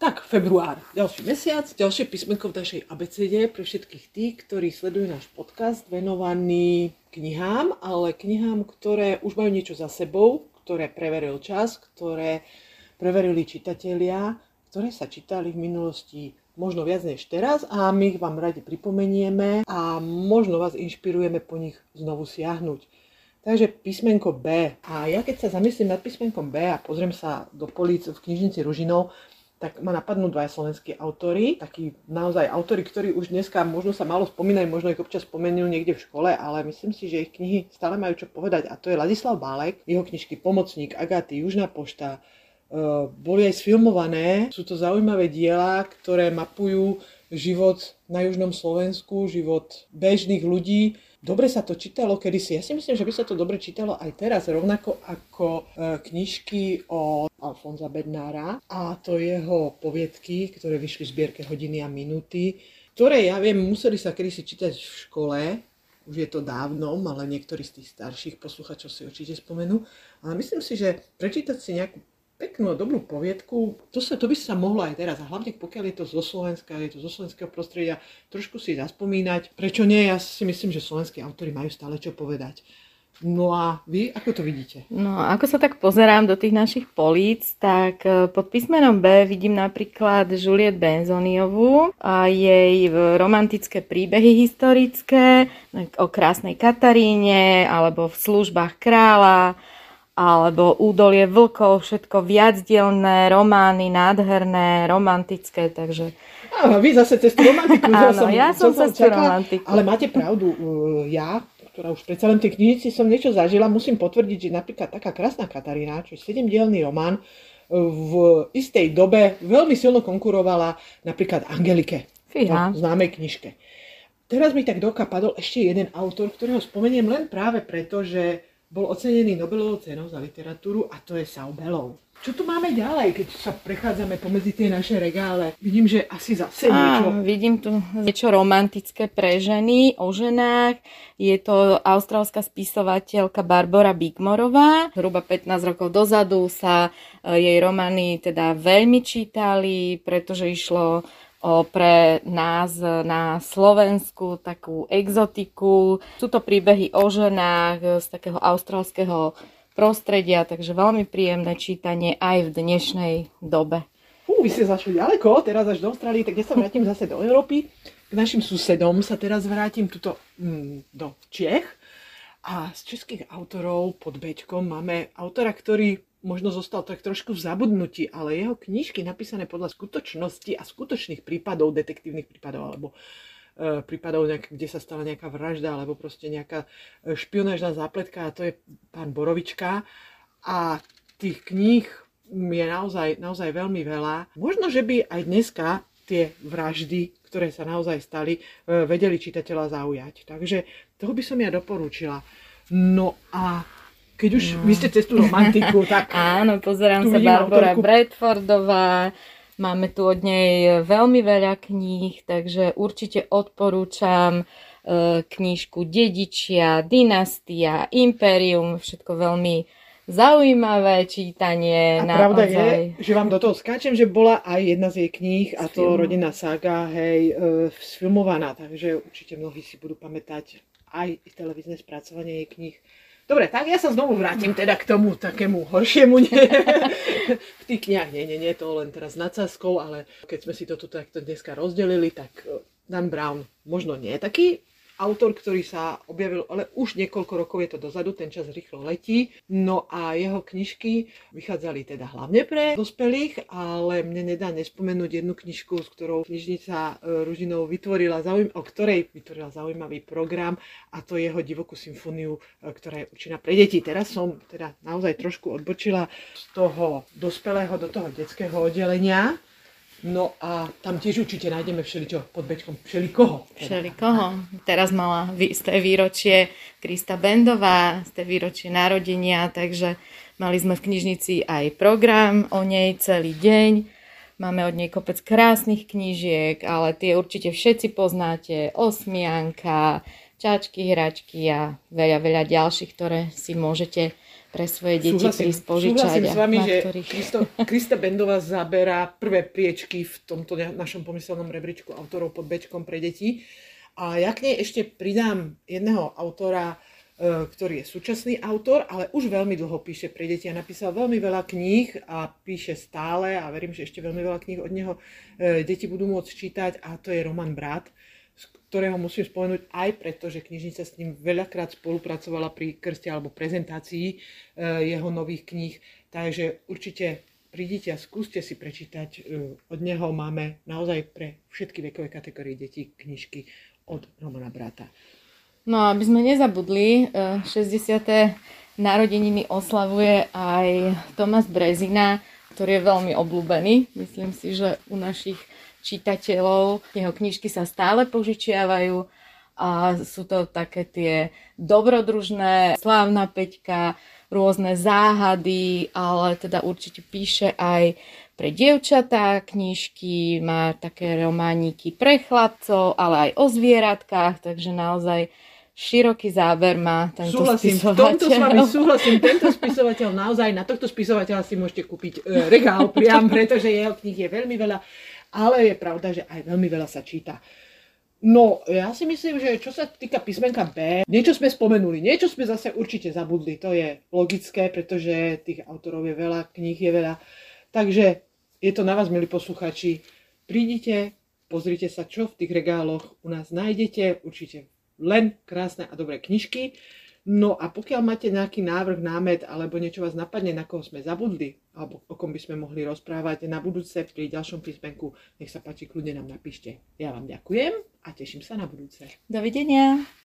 Tak, február, ďalší mesiac, ďalšie písmenko v našej abecede pre všetkých tých, ktorí sledujú náš podcast venovaný knihám, ale knihám, ktoré už majú niečo za sebou, ktoré preveril čas, ktoré preverili čitatelia, ktoré sa čítali v minulosti možno viac než teraz a my ich vám radi pripomenieme a možno vás inšpirujeme po nich znovu siahnuť. Takže písmenko B. A ja keď sa zamyslím nad písmenkom B a pozriem sa do políc v knižnici Ružinov, tak ma napadnú dvaja slovenskí autori, takí naozaj autori, ktorí už dneska možno sa málo spomínajú, možno ich občas spomenú niekde v škole, ale myslím si, že ich knihy stále majú čo povedať a to je Ladislav Bálek, jeho knižky Pomocník, Agaty, Južná pošta, boli aj sfilmované, sú to zaujímavé diela, ktoré mapujú život na južnom Slovensku, život bežných ľudí. Dobre sa to čítalo kedysi. Ja si myslím, že by sa to dobre čítalo aj teraz, rovnako ako knižky od Alfonza Bednára a to jeho poviedky, ktoré vyšli v zbierke Hodiny a minúty, ktoré, ja viem, museli sa kedysi čítať v škole, už je to dávno, ale niektorí z tých starších posluchačov si určite spomenú. Ale myslím si, že prečítať si nejakú peknú a dobrú poviedku, to by sa mohlo aj teraz. A hlavne, pokiaľ je to zo Slovenska, je to zo slovenského prostredia, trošku si zaspomínať. Prečo nie? Ja si myslím, že slovenskí autori majú stále čo povedať. No a vy, ako to vidíte? No, ako sa tak pozerám do tých našich políc, tak pod písmenom B vidím napríklad Juliet Benzioniovú a jej romantické príbehy historické o krásnej Kataríne alebo v službách kráľa, alebo Údolie vlkov, všetko viacdielné, romány, nádherné, romantické, takže... Áno, vy zase cez tú romantiku. Áno, ja som cez tú romantiku. Ale máte pravdu, ja, ktorá už predsa len v tej knižnici som niečo zažila, musím potvrdiť, že napríklad taká Krásna Katarína, čo je 7-dielný román, v istej dobe veľmi silno konkurovala napríklad Angelike, v známej knižke. Teraz mi tak dopadol ešte jeden autor, ktorého spomeniem len práve preto, že bol ocenený Nobelovou cenou za literatúru a to je Saul Bellow. Čo tu máme ďalej, keď sa prechádzame pomedzi tie naše regále? Vidím, že asi zase niečo. Vidím tu niečo romantické pre ženy, o ženách. Je to austrálska spisovateľka Barbora Bigmorová. Zhruba 15 rokov dozadu sa jej romány teda veľmi čítali, pretože išlo pre nás na Slovensku takú exotiku. Sú to príbehy o ženách z takého austrálskeho prostredia, takže veľmi príjemné čítanie aj v dnešnej dobe. Vy ste zašli ďaleko, teraz až do Austrálie, tak ja sa vrátim zase do Európy. K našim susedom sa teraz vrátim tuto do Čiech. A z českých autorov pod Bčkom máme autora, ktorý možno zostal tak trošku v zabudnutí, ale jeho knižky napísané podľa skutočnosti a skutočných prípadov, detektívnych prípadov, alebo prípadov, kde sa stala nejaká vražda, alebo proste nejaká špionážna zápletka, a to je pán Borovička. A tých kníh je naozaj veľmi veľa. Možno, že by aj dneska tie vraždy, ktoré sa naozaj stali, vedeli čitateľa zaujať. Takže toho by som ja doporúčila. No a keď už vy ste cez tú romantiku, tak... Áno, pozerám sa Barbora Bradfordová, máme tu od nej veľmi veľa kníh, takže určite odporúčam knižku Dedičia, Dynastia, Imperium, všetko veľmi zaujímavé čítanie. A pravda je, že vám do toho skáčem, že bola aj jedna z jej kníh, a to Rodinná saga, sfilmovaná, takže určite mnohí si budú pamätať aj televízne spracovanie jej kníh. Dobre, tak ja sa znovu vrátim teda k tomu takému horšiemu, nie? V tých knihách, nie, to len teraz nad sáskou, ale keď sme si toto takto dneska rozdelili, tak Dan Brown možno nie je taký autor, ktorý sa objavil, ale už niekoľko rokov je to dozadu, ten čas rýchlo letí. No a jeho knižky vychádzali teda hlavne pre dospelých, ale mne nedá nespomenúť jednu knižku, s ktorou knižnica Ružinov vytvorila zaujímavý program, a to jeho divokú symfóniu, ktorá je určená pre deti. Teraz som teda naozaj trošku odbočila z toho dospelého do toho detského oddelenia. No a tam tiež určite nájdeme všeličo pod Bčkom. Všelikoho. Teraz mala isté výročie Krista Bendová, isté výročie narodenia, takže mali sme v knižnici aj program o nej celý deň. Máme od nej kopec krásnych knížiek, ale tie určite všetci poznáte. Osmianka, Čačky, hračky a veľa ďalších, ktoré si môžete pre svoje deti prísť požičať. Súhlasím s vami, že Krista Bendová zaberá prvé priečky v tomto našom pomyselnom rebríčku autorov pod Bčkom pre deti. A ja k nej ešte pridám jedného autora, ktorý je súčasný autor, ale už veľmi dlho píše pre deti a napísal veľmi veľa kníh a píše stále a verím, že ešte veľmi veľa kníh od neho deti budú môcť čítať, a to je Roman Brat, ktorého musím spomenúť aj preto, že knižnica s ním veľakrát spolupracovala pri krste alebo prezentácii jeho nových kníh. Takže určite prídite a skúste si prečítať. Od neho máme naozaj pre všetky vekové kategórie detí knižky od Romana Brata. No a aby sme nezabudli, 60. narodeniny oslavuje aj Tomáš Brezina, ktorý je veľmi obľúbený. Myslím si, že u našich čitateľov. Jeho knižky sa stále požičiavajú a sú to také tie dobrodružné, slávna Peťka, rôzne záhady, ale teda určite píše aj pre dievčatá knižky, má také romániky pre chlapcov, ale aj o zvieratkách, takže naozaj široký záber má tento spisovateľ. Súhlasím, tento spisovateľ naozaj, na tohto spisovateľa si môžete kúpiť regál priam, pretože jeho kníh je veľmi veľa, ale je pravda, že aj veľmi veľa sa číta. No, ja si myslím, že čo sa týka písmenka B, niečo sme spomenuli, niečo sme zase určite zabudli, to je logické, pretože tých autorov je veľa, kníh je veľa, takže je to na vás, milí posluchači, prídite, pozrite sa, čo v tých regáloch u nás nájdete, určite len krásne a dobré knižky. No a pokiaľ máte nejaký návrh, námet alebo niečo vás napadne, na koho sme zabudli alebo o kom by sme mohli rozprávať na budúce pri ďalšom príspevku, nech sa páči, kľudne nám napíšte. Ja vám ďakujem a teším sa na budúce. Dovidenia.